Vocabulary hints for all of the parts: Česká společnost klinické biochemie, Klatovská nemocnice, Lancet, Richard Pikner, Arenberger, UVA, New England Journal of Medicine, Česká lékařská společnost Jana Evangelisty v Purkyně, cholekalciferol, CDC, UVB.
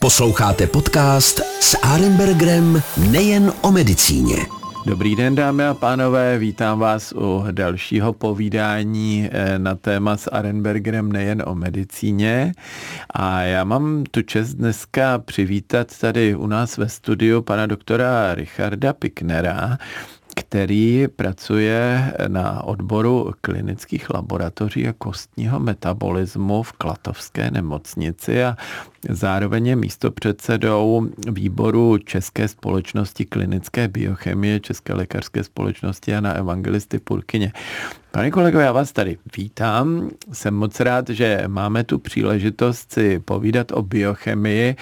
Posloucháte podcast s Arenbergerem nejen o medicíně. Dobrý den, dámy a pánové, vítám vás u dalšího povídání na téma s Arenbergerem nejen o medicíně. A já mám tu čest dneska přivítat tady u nás ve studiu pana doktora Richarda Piknera, který pracuje na odboru klinických laboratoří a kostního metabolismu v Klatovské nemocnici a zároveň je místopředsedou výboru České společnosti klinické biochemie České lékařské společnosti Jana Evangelisty v Purkyně. Pane kolego, já vás tady vítám. Jsem moc rád, že máme tu příležitost si povídat o biochemii.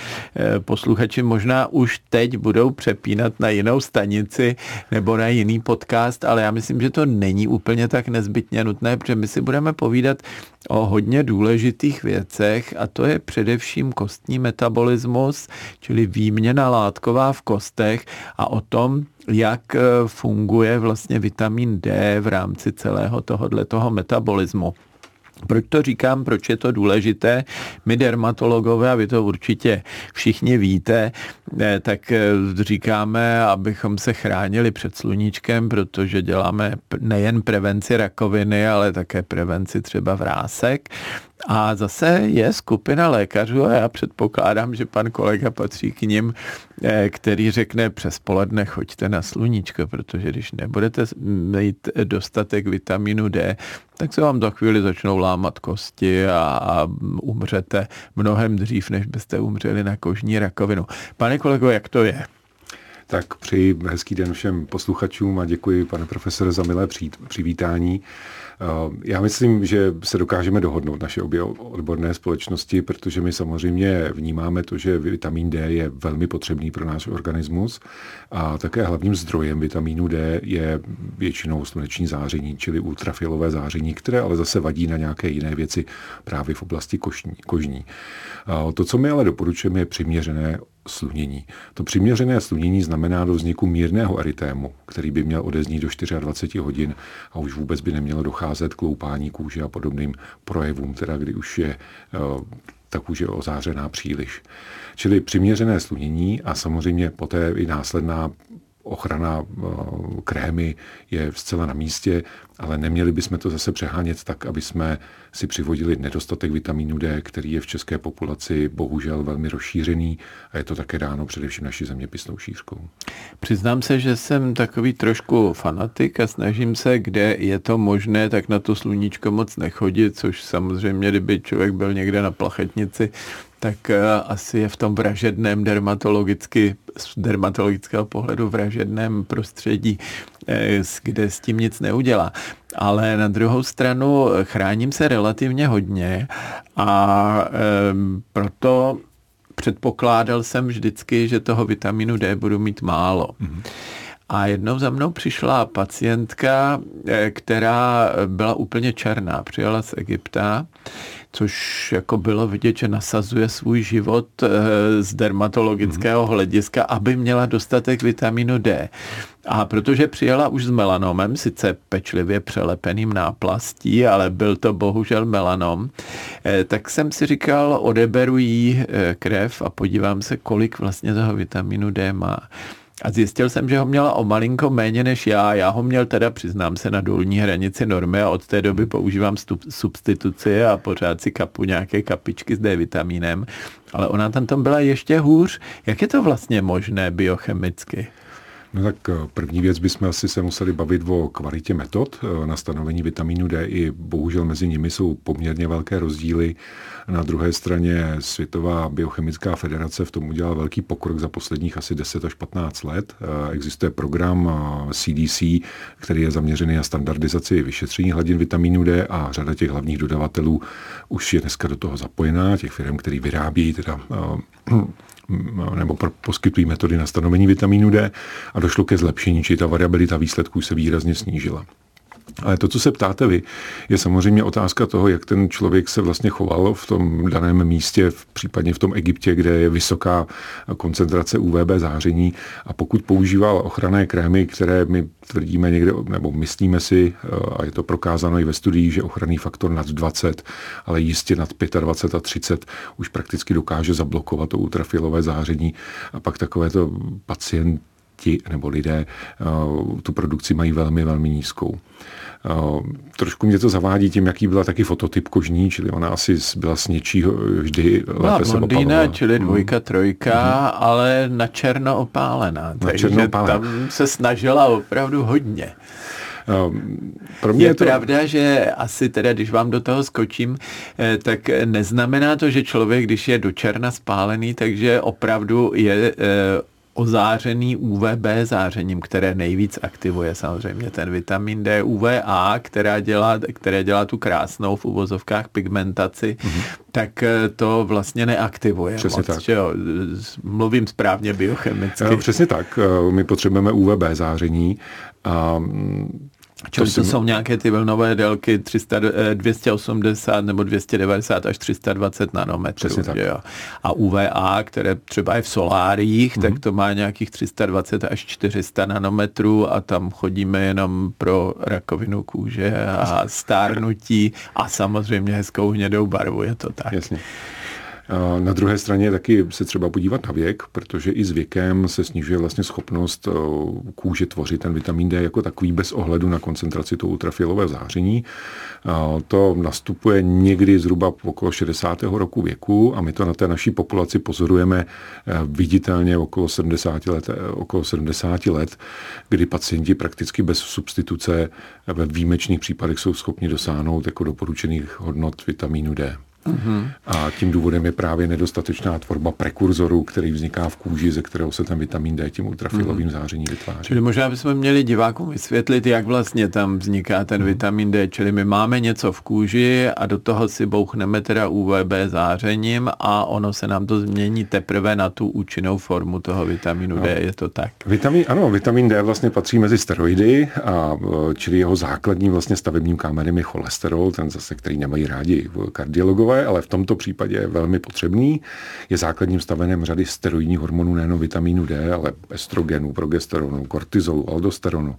Posluchači možná už teď budou přepínat na jinou stanici nebo na jiný podcast, ale já myslím, že to není úplně tak nezbytně nutné, protože my si budeme povídat o hodně důležitých věcech a to je především kostní metabolismus, čili výměna látková v kostech a o tom, jak funguje vlastně vitamin D v rámci celého tohoto metabolismu. Proč to říkám, proč je to důležité? My dermatologové, a vy to určitě všichni víte, tak říkáme, abychom se chránili před sluníčkem, protože děláme nejen prevenci rakoviny, ale také prevenci třeba vrásek. A zase je skupina lékařů, a já předpokládám, že pan kolega patří k nim, který řekne přes poledne choďte na sluníčko, protože když nebudete mít dostatek vitaminu D, tak se vám za chvíli začnou lámat kosti a umřete mnohem dřív, než byste umřeli na kožní rakovinu. Pane kolego, jak to je? Tak přeji hezký den všem posluchačům a děkuji, pane profesore, za milé přivítání. Já myslím, že se dokážeme dohodnout naše obě odborné společnosti, protože my samozřejmě vnímáme to, že vitamin D je velmi potřebný pro náš organismus a také hlavním zdrojem vitaminu D je většinou sluneční záření, čili ultrafialové záření, které ale zase vadí na nějaké jiné věci právě v oblasti kožní. To, co my ale doporučujeme, je přiměřené slunění. To přiměřené slunění znamená do vzniku mírného erytému, který by měl odeznít do 24 hodin a už vůbec by nemělo docházet k loupání kůže a podobným projevům, teda kdy už je tak už je ozářená příliš. Čili přiměřené slunění a samozřejmě poté i následná ochrana krémy je zcela na místě, ale neměli bychom to zase přehánět tak, aby jsme si přivodili nedostatek vitamínu D, který je v české populaci bohužel velmi rozšířený a je to také dáno především naší zeměpisnou šířkou. Přiznám se, že jsem takový trošku fanatik a snažím se, kde je to možné, tak na to sluníčko moc nechodit, což samozřejmě, kdyby člověk byl někde na plachetnici, tak asi je v tom vražedném dermatologického pohledu vražedném prostředí, kde s tím nic neudělá. Ale na druhou stranu chráním se relativně hodně a proto předpokládal jsem vždycky, že toho vitaminu D budu mít málo. A jednou za mnou přišla pacientka, která byla úplně černá, přijela z Egypta, což jako bylo vidět, že nasazuje svůj život z dermatologického hlediska, aby měla dostatek vitaminu D. A protože přijela už s melanomem, sice pečlivě přelepeným náplastí, ale byl to bohužel melanom, tak jsem si říkal, odeberu jí krev a podívám se, kolik vlastně toho vitaminu D má. A zjistil jsem, že ho měla o malinko méně než já. Já ho měl teda, přiznám se, na dolní hranici normy a od té doby používám substituci a pořád si kapu nějaké kapičky s D-vitaminem. Ale ona tam byla ještě hůř. Jak je to vlastně možné biochemicky? No tak první věc bychom asi se museli bavit o kvalitě metod na stanovení vitamínu D. I bohužel mezi nimi jsou poměrně velké rozdíly. Na druhé straně Světová biochemická federace v tom udělala velký pokrok za posledních asi 10 až 15 let. Existuje program CDC, který je zaměřený na standardizaci vyšetření hladin vitamínu D a řada těch hlavních dodavatelů už je dneska do toho zapojená, těch firm, který vyrábějí teda nebo poskytují metody na stanovení vitamínu D a došlo ke zlepšení, či ta variabilita výsledků se výrazně snížila. Ale to, co se ptáte vy, je samozřejmě otázka toho, jak ten člověk se vlastně choval v tom daném místě, případně v tom Egyptě, kde je vysoká koncentrace UVB záření. A pokud používal ochranné krémy, které my tvrdíme někde, nebo myslíme si, a je to prokázáno i ve studiích, že ochranný faktor nad 20, ale jistě nad 25 a 30 už prakticky dokáže zablokovat to ultrafialové záření. A pak takovéto pacienti nebo lidé tu produkci mají velmi, velmi nízkou. Trošku mě to zavádí tím, jaký byla taky fototyp kožní, čili ona asi byla s něčího vždy lépe se opálená. Blondýna, čili 2, 3, ale na černo opálená. Tam se snažila opravdu hodně. Pro mě je to pravda, že asi teda, když vám do toho skočím, tak neznamená to, že člověk, když je do černa spálený, takže opravdu je ozářený UVB zářením, které nejvíc aktivuje samozřejmě ten vitamin D, UVA, které dělá tu krásnou v uvozovkách pigmentaci, tak to vlastně neaktivuje. Přesně moc, tak. Mluvím správně biochemicky. Přesně tak. My potřebujeme UVB záření a to jsou nějaké ty vlnové délky 280 nebo 290 až 320 nanometrů. A UVA, které třeba je v soláriích, tak to má nějakých 320 až 400 nanometrů a tam chodíme jenom pro rakovinu kůže a stárnutí a samozřejmě hezkou hnědou barvu, je to tak. Jasně. Na druhé straně taky se třeba podívat na věk, protože i s věkem se snižuje vlastně schopnost kůže tvořit ten vitamin D jako takový bez ohledu na koncentraci toho ultrafialového záření. To nastupuje někdy zhruba okolo 60. roku věku a my to na té naší populaci pozorujeme viditelně okolo 70 let, kdy pacienti prakticky bez substituce ve výjimečných případech jsou schopni dosáhnout jako doporučených hodnot vitamínu D. A tím důvodem je právě nedostatečná tvorba prekurzorů, který vzniká v kůži, ze kterého se ten vitamin D tím ultrafialovým zářením vytváří. Čili možná bychom měli divákům vysvětlit, jak vlastně tam vzniká ten vitamin D. Čili my máme něco v kůži a do toho si bouchneme teda UVB zářením a ono se nám to změní teprve na tu účinnou formu toho vitaminu D. Je to tak? Vitamin D vlastně patří mezi steroidy, a čili jeho základním vlastně stavebním kámenem je cholesterol, ten zase, který nemají rádi kardiologové, ale v tomto případě je velmi potřebný. Je základním stavenem řady steroidních hormonů, nejen vitamínu D, ale estrogenů, progesteronu, kortizolu, aldosteronu.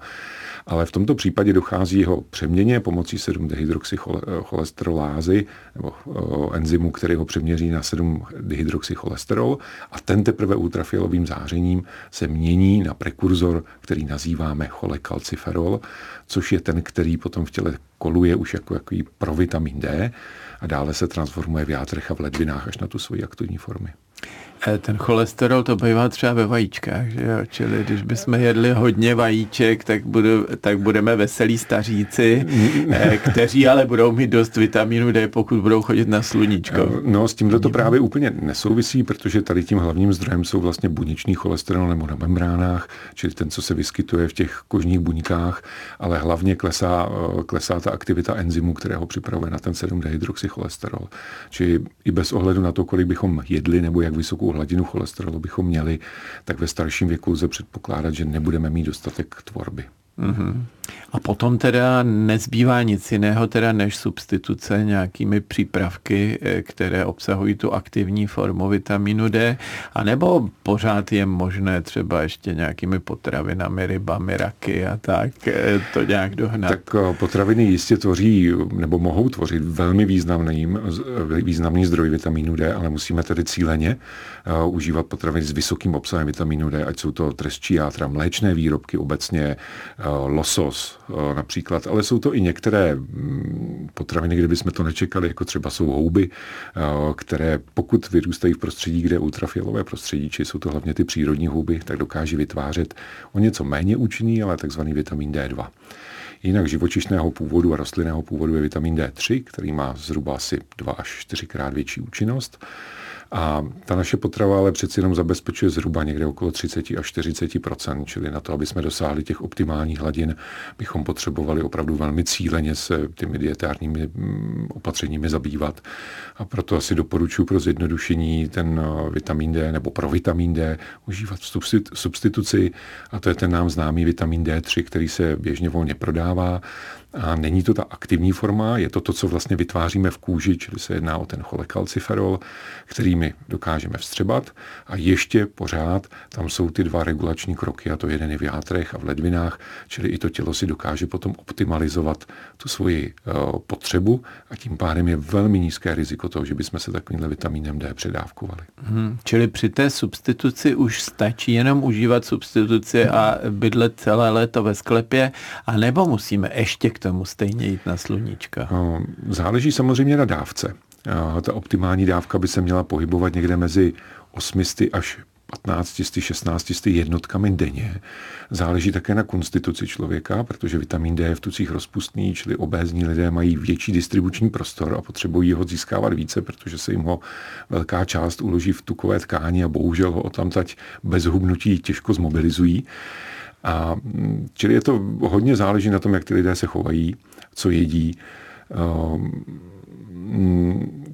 Ale v tomto případě dochází jeho přeměně pomocí 7-dehydroxycholesterolázy nebo enzymu, který ho přeměří na 7-dehydroxycholesterol a ten teprve ultrafialovým zářením se mění na prekurzor, který nazýváme cholekalciferol, což je ten, který potom v těle koluje už jako jaký provitamin D a dále se transformuje v játrech a v ledvinách až na tu svoji aktivní formy. Ten cholesterol to bývá třeba ve vajíčkách, že jo? Čili když bychom jedli hodně vajíček, tak budeme veselí staříci, kteří ale budou mít dost vitamínu D, pokud budou chodit na sluníčko. No, s tímhle to právě úplně nesouvisí, protože tady tím hlavním zdrojem jsou vlastně buněční cholesterol nebo na membránách, čili ten, co se vyskytuje v těch kožních buňkách, ale hlavně klesá ta aktivita enzymu, kterého připravuje na ten 7-dehydroxycholesterol. Čili i bez ohledu na to, kolik bychom jedli nebo jak vysokou hladinu cholesterolu bychom měli, tak ve starším věku lze předpokládat, že nebudeme mít dostatek tvorby. A potom teda nezbývá nic jiného, teda než substituce nějakými přípravky, které obsahují tu aktivní formu vitaminu D, anebo pořád je možné třeba ještě nějakými potravinami, rybami, raky a tak to nějak dohnat. Tak potraviny jistě tvoří, nebo mohou tvořit velmi významný zdroj vitaminu D, ale musíme tedy cíleně užívat potraviny s vysokým obsahem vitaminu D, ať jsou to tresčí játra, mléčné výrobky obecně, losos například, ale jsou to i některé potraviny, kde bychom to nečekali, jako třeba jsou houby, které pokud vyrůstají v prostředí, kde je ultrafialové prostředí, či jsou to hlavně ty přírodní houby, tak dokáží vytvářet o něco méně účinný, ale takzvaný vitamin D2. Jinak živočišného původu a rostlinného původu je vitamin D3, který má zhruba asi 2 až 4krát větší účinnost. A ta naše potrava ale přeci jenom zabezpečuje zhruba někde okolo 30 až 40%, čili na to, aby jsme dosáhli těch optimálních hladin, bychom potřebovali opravdu velmi cíleně se těmi dietárními opatřeními zabývat. A proto asi doporučuji pro zjednodušení ten vitamin D nebo pro vitamin D užívat substituci a to je ten nám známý vitamin D3, který se běžně volně prodává. A není to ta aktivní forma, je to to, co vlastně vytváříme v kůži, čili se jedná o ten cholekalciferol, který my dokážeme vstřebat. A ještě pořád tam jsou ty dva regulační kroky, a to jeden je v játrech a v ledvinách, čili i to tělo si dokáže potom optimalizovat tu svoji potřebu a tím pádem je velmi nízké riziko toho, že bychom se takovýmhle vitamínem D předávkovali. Čili při té substituci už stačí jenom užívat substituci a bydlet celé léto ve sklepě, anebo musíme ještě k tomu stejně jít na sluníčka? Záleží samozřejmě na dávce. Ta optimální dávka by se měla pohybovat někde mezi 800 až 15, 16 jednotkami denně. Záleží také na konstituci člověka, protože vitamin D je v tucích rozpustný, čili obézní lidé mají větší distribuční prostor a potřebují ho získávat více, protože se jim ho velká část uloží v tukové tkáni a bohužel ho odtamtať bez hubnutí těžko zmobilizují. A čili je to hodně záleží na tom, jak ty lidé se chovají, co jedí.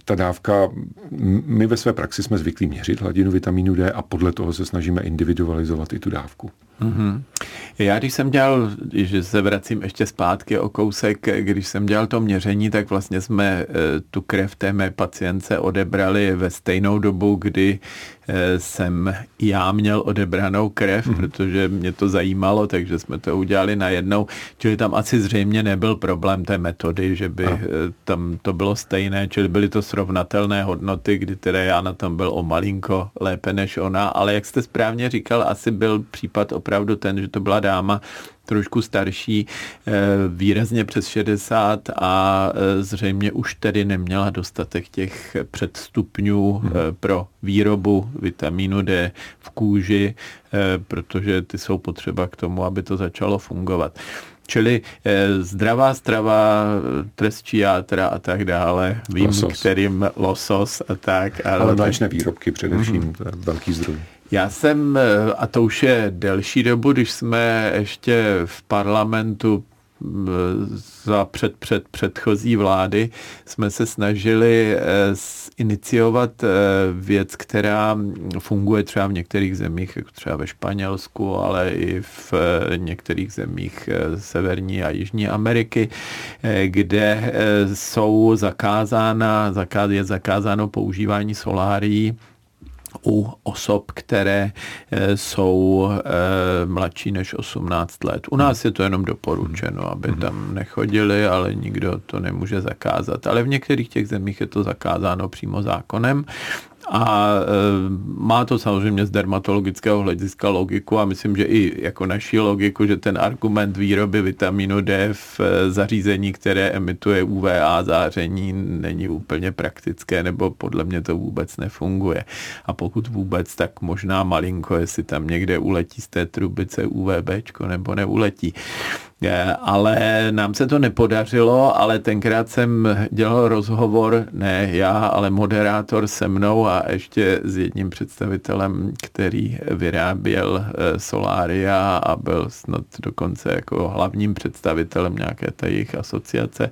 Ta dávka, my ve své praxi jsme zvyklí měřit hladinu vitamínu D a podle toho se snažíme individualizovat i tu dávku. Mm-hmm. Já když jsem dělal, že se vracím ještě zpátky o kousek, když jsem dělal to měření, tak vlastně jsme tu krev té mé pacientce odebrali ve stejnou dobu, kdy jsem já měl odebranou krev, protože mě to zajímalo, takže jsme to udělali najednou. Čili tam asi zřejmě nebyl problém té metody, že by tam to bylo stejné, čili byly to srovnatelné hodnoty, kdy teda já na tom byl o malinko lépe než ona, ale jak jste správně říkal, asi byl případ opravdu ten, že to byla dáma trošku starší, výrazně přes 60 a zřejmě už tedy neměla dostatek těch předstupňů pro výrobu vitamínu D v kůži, protože ty jsou potřeba k tomu, aby to začalo fungovat. Čili zdravá strava, trestčí játra a tak dále, vím, losos. Kterým losos a tak. Ale mléčné výrobky především, to je velký zdroj. Já jsem, a to už je delší dobu, když jsme ještě v parlamentu za předchozí vlády jsme se snažili iniciovat věc, která funguje třeba v některých zemích, jako třeba ve Španělsku, ale i v některých zemích Severní a Jižní Ameriky, kde jsou zakázáno používání solárií u osob, které jsou mladší než 18 let. U nás je to jenom doporučeno, aby tam nechodili, ale nikdo to nemůže zakázat. Ale v některých těch zemích je to zakázáno přímo zákonem. A má to samozřejmě z dermatologického hlediska logiku a myslím, že i jako naši logiku, že ten argument výroby vitaminu D v zařízení, které emituje UVA záření, není úplně praktické, nebo podle mě to vůbec nefunguje. A pokud vůbec, tak možná malinko, jestli tam někde uletí z té trubice UVBčko nebo neuletí. Ale nám se to nepodařilo, ale tenkrát jsem dělal rozhovor, ne já, ale moderátor se mnou a ještě s jedním představitelem, který vyráběl solária a byl snad dokonce jako hlavním představitelem nějaké té jejich asociace.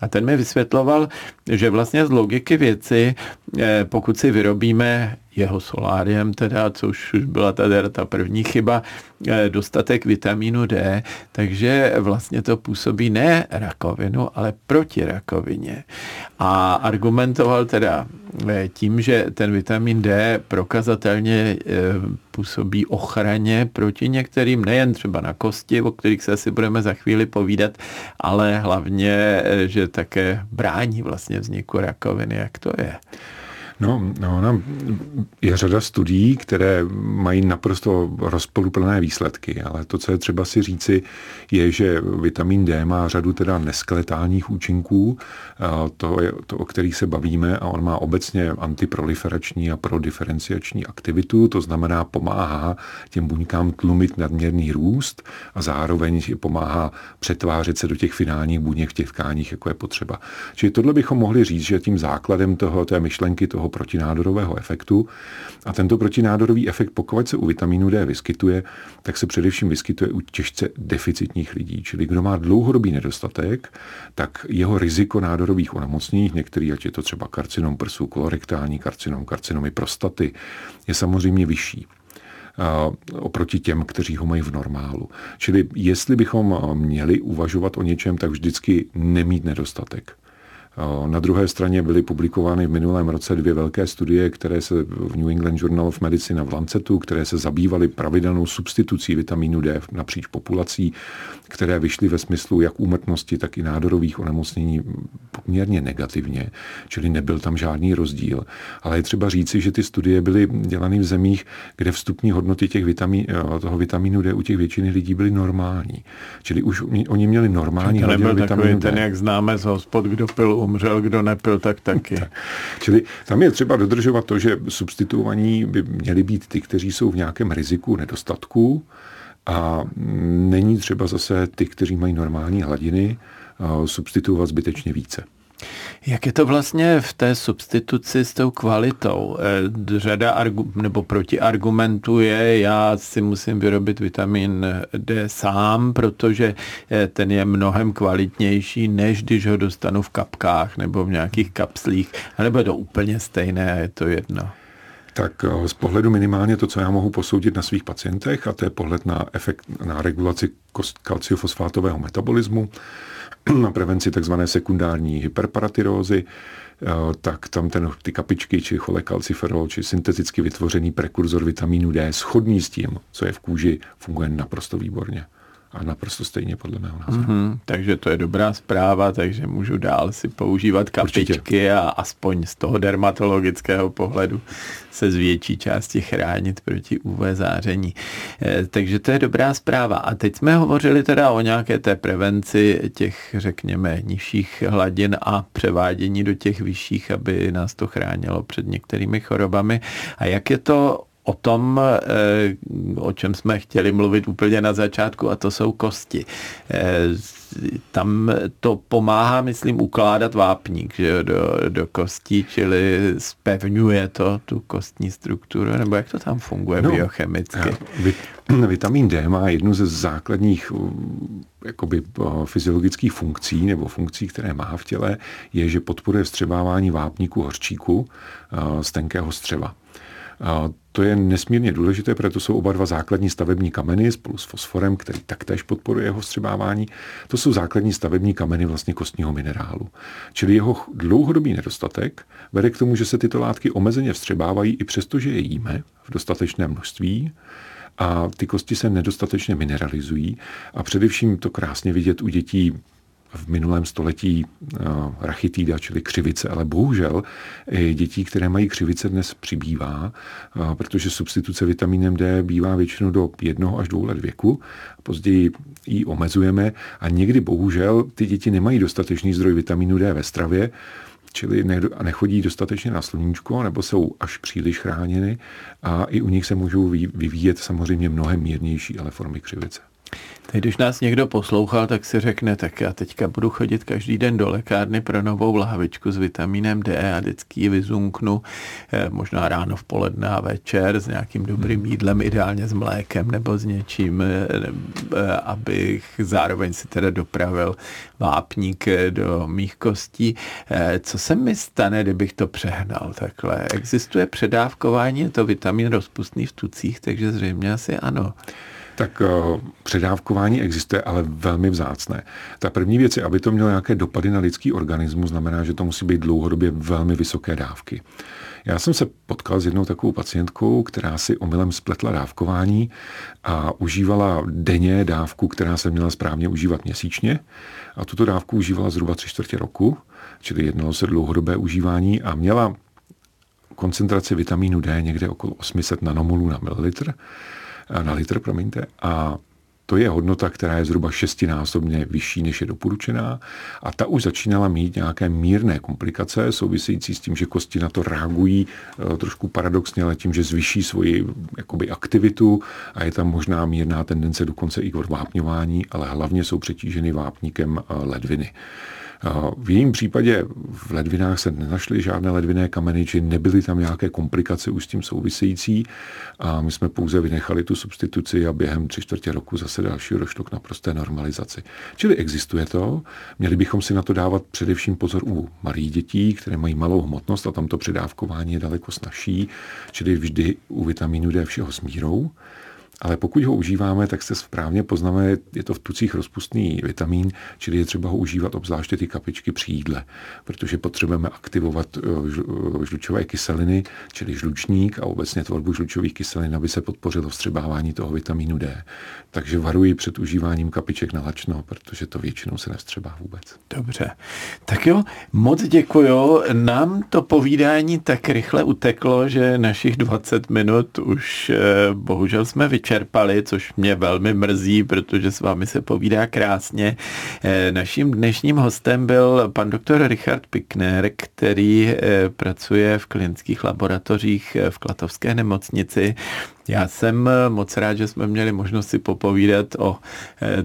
A ten mi vysvětloval, že vlastně z logiky věci, pokud si vyrobíme jeho soláriem teda, což už byla ta první chyba, dostatek vitamínu D, takže vlastně to působí ne rakovinu, ale proti rakovině. A argumentoval teda tím, že ten vitamin D prokazatelně působí ochraně proti některým, nejen třeba na kosti, o kterých se asi budeme za chvíli povídat, ale hlavně, že také brání vlastně vzniku rakoviny, jak to je. No, je řada studií, které mají naprosto rozporuplné výsledky, ale to, co je třeba si říci, je, že vitamin D má řadu teda neskeletálních účinků, to je to, o kterých se bavíme, a on má obecně antiproliferační a prodiferenciační aktivitu, to znamená pomáhá těm buňkám tlumit nadměrný růst a zároveň pomáhá přetvářet se do těch finálních buněk v těch tkáních, jako je potřeba. Čili tohle bychom mohli říct, že tím základem té myšlenky toho protinádorového efektu. A tento protinádorový efekt, pokud se u vitamínu D vyskytuje, tak se především vyskytuje u těžce deficitních lidí. Čili kdo má dlouhodobý nedostatek, tak jeho riziko nádorových onemocnění, některý, ať je to třeba karcinom prsu, kolorektální karcinom, karcinomy prostaty, je samozřejmě vyšší. oproti těm, kteří ho mají v normálu. Čili jestli bychom měli uvažovat o něčem, tak vždycky nemít nedostatek. Na druhé straně byly publikovány v minulém roce 2 velké studie, které se v New England Journal of Medicine a v Lancetu, které se zabývaly pravidelnou substitucí vitamínu D napříč populací, které vyšly ve smyslu jak úmrtnosti, tak i nádorových onemocnění poměrně negativně, čili nebyl tam žádný rozdíl. Ale je třeba říci, že ty studie byly dělané v zemích, kde vstupní hodnoty toho vitamínu D u těch většiny lidí byly normální. Čili už oni měli normální hodnoty vitamínu D. To nebyl takový ten, jak známe z hospod, kdo pil umřel, kdo nepil, tak taky. Čili tam je třeba dodržovat to, že substituovaní by měli být ty, kteří jsou v nějakém riziku nedostatku, a není třeba zase ty, kteří mají normální hladiny, substituovat zbytečně více. Jak je to vlastně v té substituci s tou kvalitou? Řada protiargumentů je, já si musím vyrobit vitamin D sám, protože ten je mnohem kvalitnější, než když ho dostanu v kapkách nebo v nějakých kapslích, anebo je to úplně stejné a je to jedno. Tak z pohledu minimálně to, co já mohu posoudit na svých pacientech, a to je pohled na efekt na regulaci kalciofosfátového metabolismu, na prevenci tzv. Sekundární hyperparatyrózy, tak tam ty kapičky, či cholekalciferol, či synteticky vytvořený prekurzor vitamínu D, shodný s tím, co je v kůži, funguje naprosto výborně. A naprosto stejně podle mého názoru. Takže to je dobrá zpráva, takže můžu dál si používat kapičky. Určitě. A aspoň z toho dermatologického pohledu se z větší části chránit proti UV záření. Takže to je dobrá zpráva. A teď jsme hovořili teda o nějaké té prevenci těch, řekněme, nižších hladin a převádění do těch vyšších, aby nás to chránilo před některými chorobami. A jak je to o tom, o čem jsme chtěli mluvit úplně na začátku, a to jsou kosti. Tam to pomáhá, myslím, ukládat vápník, že, do kostí, čili zpevňuje to tu kostní strukturu, nebo jak to tam funguje biochemicky? Vitamin D má jednu ze základních jakoby fyziologických funkcí, nebo funkcí, které má v těle, je, že podporuje vstřebávání vápníku hořčíku z tenkého střeva. To je nesmírně důležité, protože to jsou oba dva základní stavební kameny spolu s fosforem, který taktéž podporuje jeho vstřebávání. To jsou základní stavební kameny vlastně kostního minerálu. Čili jeho dlouhodobý nedostatek vede k tomu, že se tyto látky omezeně vstřebávají i přesto, že je jíme v dostatečném množství, a ty kosti se nedostatečně mineralizují. A především to krásně vidět u dětí v minulém století rachitída, čili křivice, ale bohužel dětí, které mají křivice, dnes přibývá, protože substituce vitaminem D bývá většinou do 1 až 2 let věku, později ji omezujeme a někdy bohužel ty děti nemají dostatečný zdroj vitaminu D ve stravě, čili nechodí dostatečně na sluníčko, nebo jsou až příliš chráněny, a i u nich se můžou vyvíjet samozřejmě mnohem mírnější ale formy křivice. Teď, když nás někdo poslouchal, tak si řekne, tak já teďka budu chodit každý den do lékárny pro novou lahvičku s vitamínem D a vždycky ji vyzunknu, možná ráno, v poledne a večer s nějakým dobrým jídlem, ideálně s mlékem nebo s něčím, abych zároveň si teda dopravil vápník do mých kostí. Co se mi stane, kdybych to přehnal takhle? Existuje předávkování, je to vitamín rozpustný v tucích, takže zřejmě asi ano. Tak předávkování existuje, ale velmi vzácné. Ta první věc je, aby to mělo nějaké dopady na lidský organismus, znamená, že to musí být dlouhodobě velmi vysoké dávky. Já jsem se potkal s jednou takovou pacientkou, která si omylem spletla dávkování a užívala denně dávku, která se měla správně užívat měsíčně, a tuto dávku užívala zhruba 3/4 roku, čili jednalo se dlouhodobé užívání, a měla koncentraci vitamínu D někde okolo 800 nanomolů na litr, a to je hodnota, která je zhruba 6násobně vyšší, než je doporučená, a ta už začínala mít nějaké mírné komplikace související s tím, že kosti na to reagují trošku paradoxně, ale tím, že zvyší svoji jakoby aktivitu, a je tam možná mírná tendence dokonce i k odvápňování, ale hlavně jsou přetíženy vápníkem ledviny. V jejím případě v ledvinách se nenašly žádné ledvinné kameny, či nebyly tam nějaké komplikace už s tím související. A my jsme pouze vynechali tu substituci a během 3/4 roku zase dalšího došlo k naprosté normalizaci. Čili existuje to. Měli bychom si na to dávat především pozor u malých dětí, které mají malou hmotnost a tam to předávkování je daleko snazší, čili vždy u vitamínu D všeho s mírou. Ale pokud ho užíváme, tak se správně poznáme, je to v tucích rozpustný vitamín, čili je třeba ho užívat obzvláště ty kapičky při jídle, protože potřebujeme aktivovat žlučové kyseliny, čili žlučník a obecně tvorbu žlučových kyselin, aby se podpořilo vstřebávání toho vitamínu D. Takže varuji před užíváním kapiček na lačno, protože to většinou se nevstřebá vůbec. Dobře. Tak jo, moc děkuju. Nám to povídání tak rychle uteklo, že našich 20 minut už bohužel jsme vyčerpali, což mě velmi mrzí, protože s vámi se povídá krásně. Naším dnešním hostem byl pan doktor Richard Pikner, který pracuje v klinických laboratořích v Klatovské nemocnici. Já jsem moc rád, že jsme měli možnost si popovídat o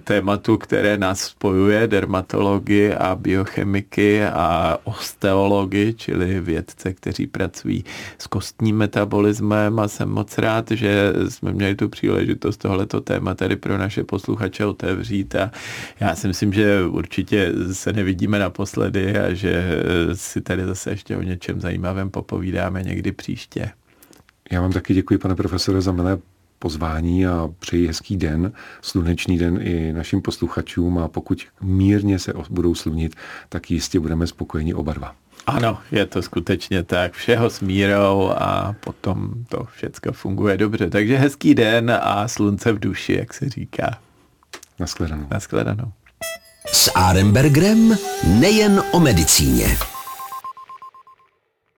tématu, které nás spojuje, dermatology a biochemiky a osteology, čili vědce, kteří pracují s kostním metabolismem, a jsem moc rád, že jsme měli tu příležitost tohleto téma tady pro naše posluchače otevřít, a já si myslím, že určitě se nevidíme naposledy a že si tady zase ještě o něčem zajímavém popovídáme někdy příště. Já vám taky děkuji, pane profesore, za milé pozvání a přeji hezký den, slunečný den i našim posluchačům, a pokud mírně se budou slunit, tak jistě budeme spokojeni oba dva. Ano, je to skutečně tak. Všeho s mírou a potom to všecko funguje dobře. Takže hezký den a slunce v duši, jak se říká. Naschledanou. Naschledanou. S Arenbergerem nejen o medicíně.